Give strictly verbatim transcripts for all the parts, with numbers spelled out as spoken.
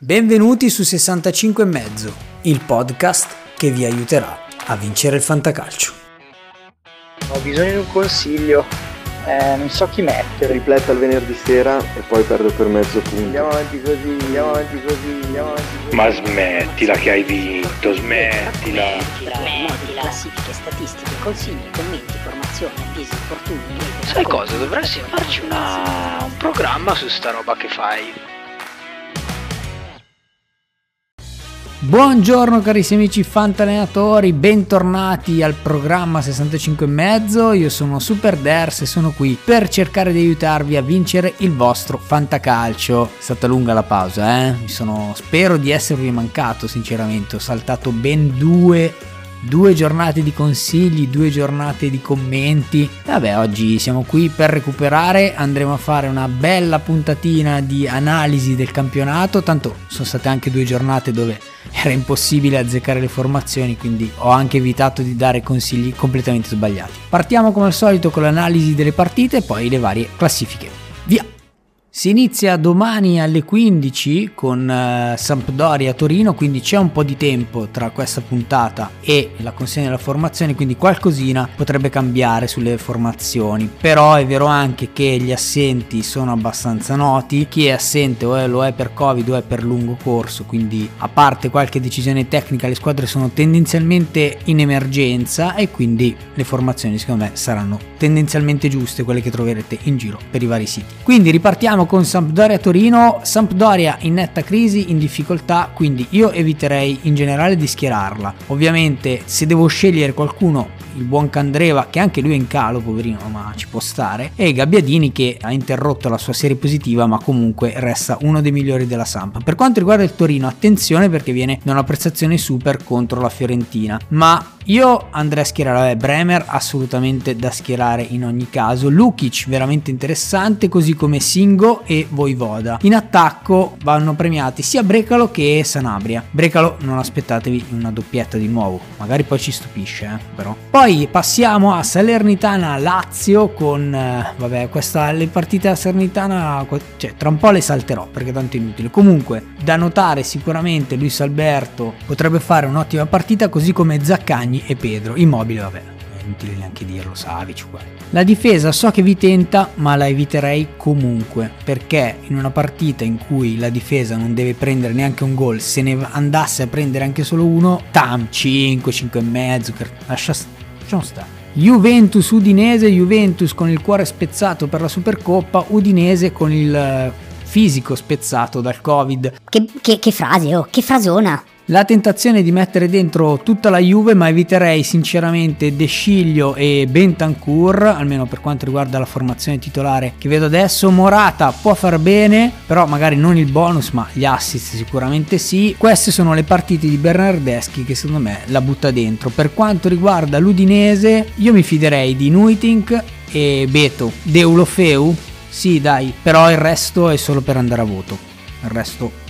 Benvenuti su sessantacinque e mezzo, il podcast che vi aiuterà a vincere il fantacalcio. Ho bisogno di un consiglio, eh, non so chi mettere. Ripletta il venerdì sera e poi perdo per mezzo punto. Andiamo avanti così, andiamo avanti così, andiamo avanti così. Ma smettila che hai vinto, smettila. Smettila. Classifiche, statistiche, consigli, commenti, formazioni, avvisi, infortuni. Sai cosa? Dovresti farci una... un programma su sta roba che fai. Buongiorno carissimi amici fantallenatori, bentornati al programma sessantacinque e mezzo. Io sono Super Ders e sono qui per cercare di aiutarvi a vincere il vostro fantacalcio. È stata lunga la pausa, eh? Mi sono spero di esservi mancato, sinceramente. Ho saltato ben due Due giornate di consigli, due giornate di commenti. Vabbè, oggi siamo qui per recuperare. Andremo a fare una bella puntatina di analisi del campionato. Tanto sono state anche due giornate dove era impossibile azzeccare le formazioni, quindi ho anche evitato di dare consigli completamente sbagliati. Partiamo come al solito con l'analisi delle partite e poi le varie classifiche. Via! Si inizia domani alle quindici con eh, Sampdoria a Torino, quindi c'è un po' di tempo tra questa puntata e la consegna della formazione, quindi qualcosina potrebbe cambiare sulle formazioni. Però è vero anche che gli assenti sono abbastanza noti, chi è assente o è, lo è per Covid o è per lungo corso, quindi a parte qualche decisione tecnica le squadre sono tendenzialmente in emergenza e quindi le formazioni secondo me saranno tendenzialmente giuste quelle che troverete in giro per i vari siti. Quindi ripartiamo con Sampdoria Torino. Sampdoria in netta crisi, in difficoltà, quindi io eviterei in generale di schierarla. Ovviamente se devo scegliere qualcuno, il buon Candreva, che anche lui è in calo, poverino, ma ci può stare, e Gabbiadini, che ha interrotto la sua serie positiva ma comunque resta uno dei migliori della Samp. Per quanto riguarda il Torino, attenzione perché viene da una prestazione super contro la Fiorentina, ma io andrei a schierare, vabbè, Bremer assolutamente da schierare in ogni caso, Lukic veramente interessante, così come Singo e Voivoda. In attacco vanno premiati sia Brecalo che Sanabria. Brecalo non aspettatevi una doppietta di nuovo, magari poi ci stupisce, eh, però. Poi passiamo a Salernitana Lazio con eh, vabbè, questa le partite a Salernitana, cioè tra un po' le salterò perché tanto è inutile. Comunque da notare sicuramente Luis Alberto potrebbe fare un'ottima partita, così come Zaccagni e Pedro. Immobile, vabbè, inutile neanche dirlo, Savic uguale. La difesa so che vi tenta, ma la eviterei comunque, perché in una partita in cui la difesa non deve prendere neanche un gol, se ne andasse a prendere anche solo uno, tam, cinque, cinque e mezzo, lascia, lasciamo stare. Juventus Udinese, Juventus con il cuore spezzato per la Supercoppa, Udinese con il fisico spezzato dal Covid. Che, che, che frase, oh, che frasona! La tentazione di mettere dentro tutta la Juve, ma eviterei sinceramente De Sciglio e Bentancur, almeno per quanto riguarda la formazione titolare che vedo adesso. Morata può far bene, però magari non il bonus, ma gli assist sicuramente sì. Queste sono le partite di Bernardeschi che secondo me la butta dentro. Per quanto riguarda l'Udinese, io mi fiderei di Nuitink e Beto. Deulofeu? Sì dai, però il resto è solo per andare a voto, il resto...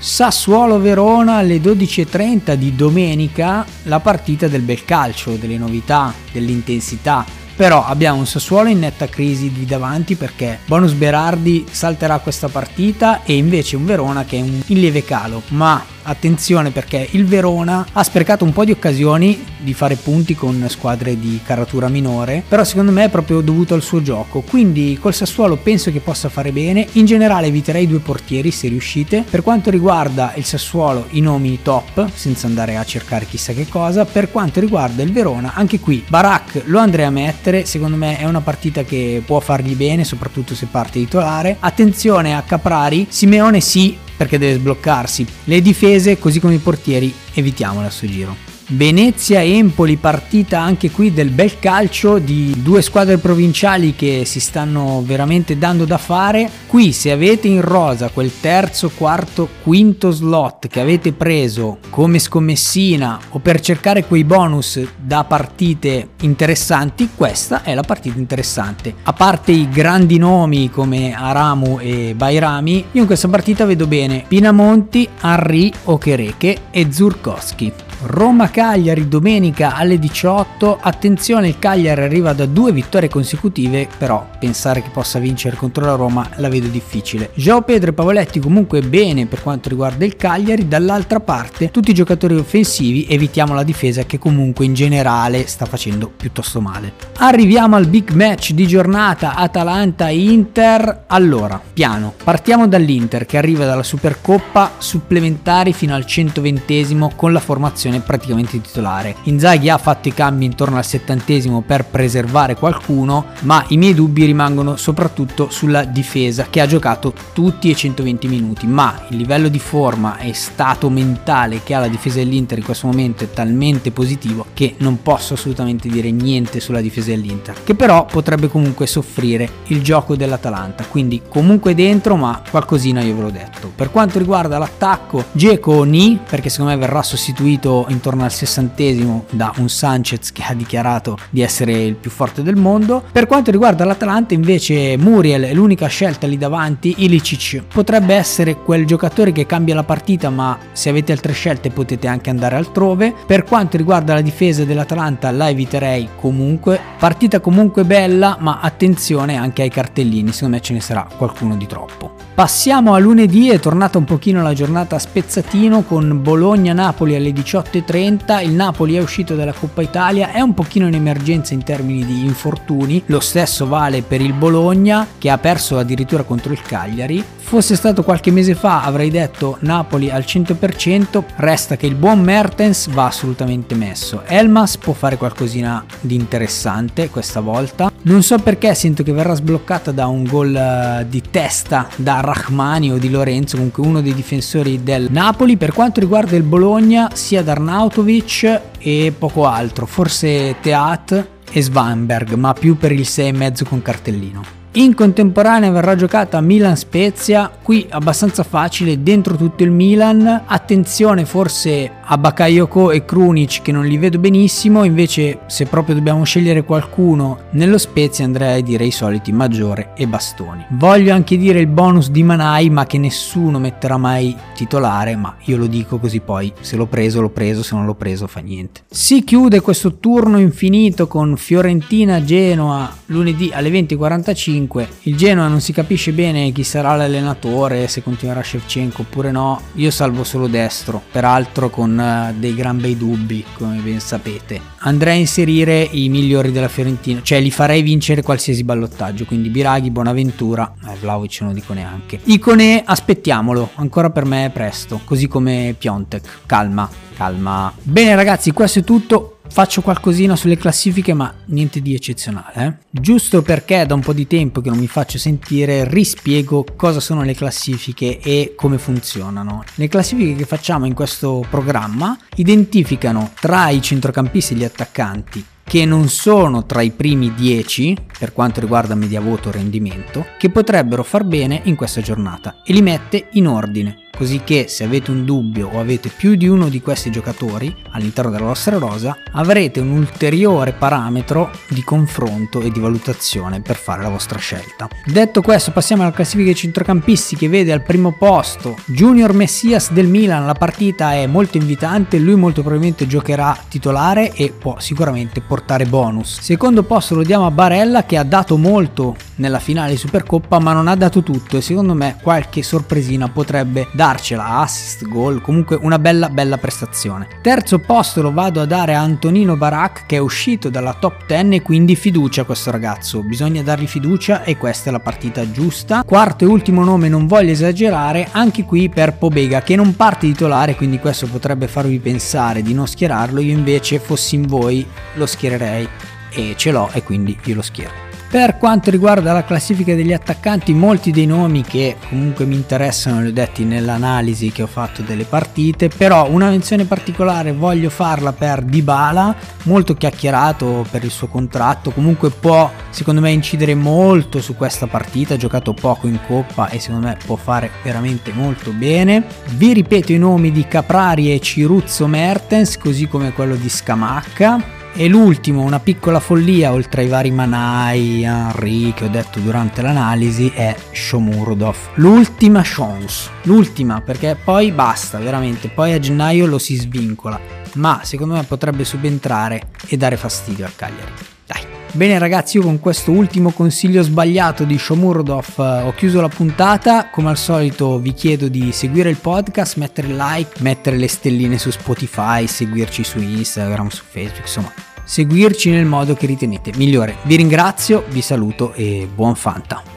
Sassuolo Verona alle dodici e trenta di domenica, la partita del bel calcio, delle novità, dell'intensità. Però abbiamo un Sassuolo in netta crisi di davanti perché bonus Berardi salterà questa partita e invece un Verona che è in lieve calo. Ma attenzione perché il Verona ha sprecato un po' di occasioni di fare punti con squadre di caratura minore, però secondo me è proprio dovuto al suo gioco, quindi col Sassuolo penso che possa fare bene. In generale eviterei due portieri se riuscite. Per quanto riguarda il Sassuolo i nomi top, senza andare a cercare chissà che cosa. Per quanto riguarda il Verona, anche qui Barak lo andrei a mettere, secondo me è una partita che può fargli bene, soprattutto se parte titolare. Attenzione a Caprari, Simeone sì perché deve sbloccarsi. Le difese così come i portieri evitiamole a suo giro. Venezia-Empoli, partita anche qui del bel calcio di due squadre provinciali che si stanno veramente dando da fare. Qui se avete in rosa quel terzo, quarto, quinto slot che avete preso come scommessina o per cercare quei bonus da partite interessanti, questa è la partita interessante. A parte i grandi nomi come Aramu e Bairami, io in questa partita vedo bene Pinamonti, Henry, Okereke e Zurkowski. Roma-Cagliari domenica alle diciotto. Attenzione, il Cagliari arriva da due vittorie consecutive, però pensare che possa vincere contro la Roma la vedo difficile. João Pedro e Pavoletti comunque bene per quanto riguarda il Cagliari, dall'altra parte tutti i giocatori offensivi, evitiamo la difesa che comunque in generale sta facendo piuttosto male. Arriviamo al big match di giornata, Atalanta-Inter. Allora, piano, partiamo dall'Inter che arriva dalla Supercoppa, supplementari fino al centoventesimo con la formazione praticamente titolare. Inzaghi ha fatto i cambi intorno al settantesimo per preservare qualcuno, ma i miei dubbi rimangono soprattutto sulla difesa che ha giocato tutti e centoventi minuti, ma il livello di forma e stato mentale che ha la difesa dell'Inter in questo momento è talmente positivo che non posso assolutamente dire niente sulla difesa dell'Inter, che però potrebbe comunque soffrire il gioco dell'Atalanta, quindi comunque dentro, ma qualcosina io ve l'ho detto. Per quanto riguarda l'attacco, Dzeko ni, perché secondo me verrà sostituito intorno al sessantesimo da un Sanchez che ha dichiarato di essere il più forte del mondo. Per quanto riguarda l'Atalanta invece, Muriel è l'unica scelta lì davanti. Ilicic potrebbe essere quel giocatore che cambia la partita, ma se avete altre scelte potete anche andare altrove. Per quanto riguarda la difesa dell'Atalanta la eviterei comunque, partita comunque bella, ma attenzione anche ai cartellini, secondo me ce ne sarà qualcuno di troppo. Passiamo a lunedì, è tornata un pochino la giornata a spezzatino con Bologna-Napoli alle diciotto e trenta. Il Napoli è uscito dalla Coppa Italia, è un pochino in emergenza in termini di infortuni, lo stesso vale per il Bologna che ha perso addirittura contro il Cagliari. Fosse stato qualche mese fa avrei detto Napoli al cento per cento, resta che il buon Mertens va assolutamente messo. Elmas può fare qualcosina di interessante questa volta, non so perché sento che verrà sbloccata da un gol di testa da Rahmani o di Lorenzo, comunque uno dei difensori del Napoli. Per quanto riguarda il Bologna, sia da Arnautovic e poco altro, forse Teat e Svanberg, ma più per il sei e mezzo con cartellino. In contemporanea verrà giocata Milan-Spezia, qui abbastanza facile, dentro tutto il Milan. Attenzione forse a Bakayoko e Krunic che non li vedo benissimo, invece se proprio dobbiamo scegliere qualcuno nello Spezia andrei a dire i soliti Maggiore e Bastoni. Voglio anche dire il bonus di Manai, ma che nessuno metterà mai titolare, ma io lo dico così poi se l'ho preso l'ho preso, se non l'ho preso fa niente. Si chiude questo turno infinito con Fiorentina-Genoa lunedì alle venti e quarantacinque. Il Genoa non si capisce bene chi sarà l'allenatore, se continuerà Shevchenko oppure no. Io salvo solo Destro, peraltro con dei gran bei dubbi, come ben sapete. Andrei a inserire i migliori della Fiorentina, cioè li farei vincere qualsiasi ballottaggio, quindi Biraghi, Bonaventura, eh, Vlahovic non lo dico neanche. Icone aspettiamolo, ancora per me è presto, così come Piontek, calma, calma. Bene ragazzi, questo è tutto. Faccio qualcosina sulle classifiche, ma niente di eccezionale, eh? Giusto perché da un po' di tempo che non mi faccio sentire, rispiego cosa sono le classifiche e come funzionano. Le classifiche che facciamo in questo programma identificano tra i centrocampisti e gli attaccanti che non sono tra i primi dieci per quanto riguarda media voto o rendimento, che potrebbero far bene in questa giornata, e li mette in ordine, così che se avete un dubbio o avete più di uno di questi giocatori all'interno della vostra rosa avrete un ulteriore parametro di confronto e di valutazione per fare la vostra scelta. Detto questo, passiamo alla classifica dei centrocampisti che vede al primo posto Junior Messias del Milan. La partita è molto invitante, lui molto probabilmente giocherà titolare e può sicuramente portare bonus. Secondo posto lo diamo a Barella, che ha dato molto nella finale Supercoppa ma non ha dato tutto, e secondo me qualche sorpresina potrebbe dare, darcela, assist, gol, comunque una bella bella prestazione. Terzo posto lo vado a dare a Antonino Barak, che è uscito dalla top dieci e quindi fiducia a questo ragazzo, bisogna dargli fiducia e questa è la partita giusta. Quarto e ultimo nome, non voglio esagerare, anche qui per Pobega che non parte titolare, quindi questo potrebbe farvi pensare di non schierarlo, io invece fossi in voi lo schiererei e ce l'ho e quindi io lo schiero. Per quanto riguarda la classifica degli attaccanti, molti dei nomi che comunque mi interessano li ho detti nell'analisi che ho fatto delle partite, però una menzione particolare voglio farla per Dybala, molto chiacchierato per il suo contratto, comunque può secondo me incidere molto su questa partita, ha giocato poco in coppa e secondo me può fare veramente molto bene. Vi ripeto i nomi di Caprari e Ciruzzo Mertens, così come quello di Scamacca. E l'ultimo, una piccola follia, oltre ai vari Manai, Henry che ho detto durante l'analisi, è Shomurodov. L'ultima chance, l'ultima, perché poi basta, veramente, poi a gennaio lo si svincola. ma secondo me potrebbe subentrare e dare fastidio al Cagliari. Dai. Bene ragazzi, io con questo ultimo consiglio sbagliato di Shomurdov ho chiuso la puntata. Come al solito vi chiedo di seguire il podcast, mettere like, mettere le stelline su Spotify, seguirci su Instagram, su Facebook, insomma seguirci nel modo che ritenete migliore. Vi ringrazio, vi saluto e buon Fanta.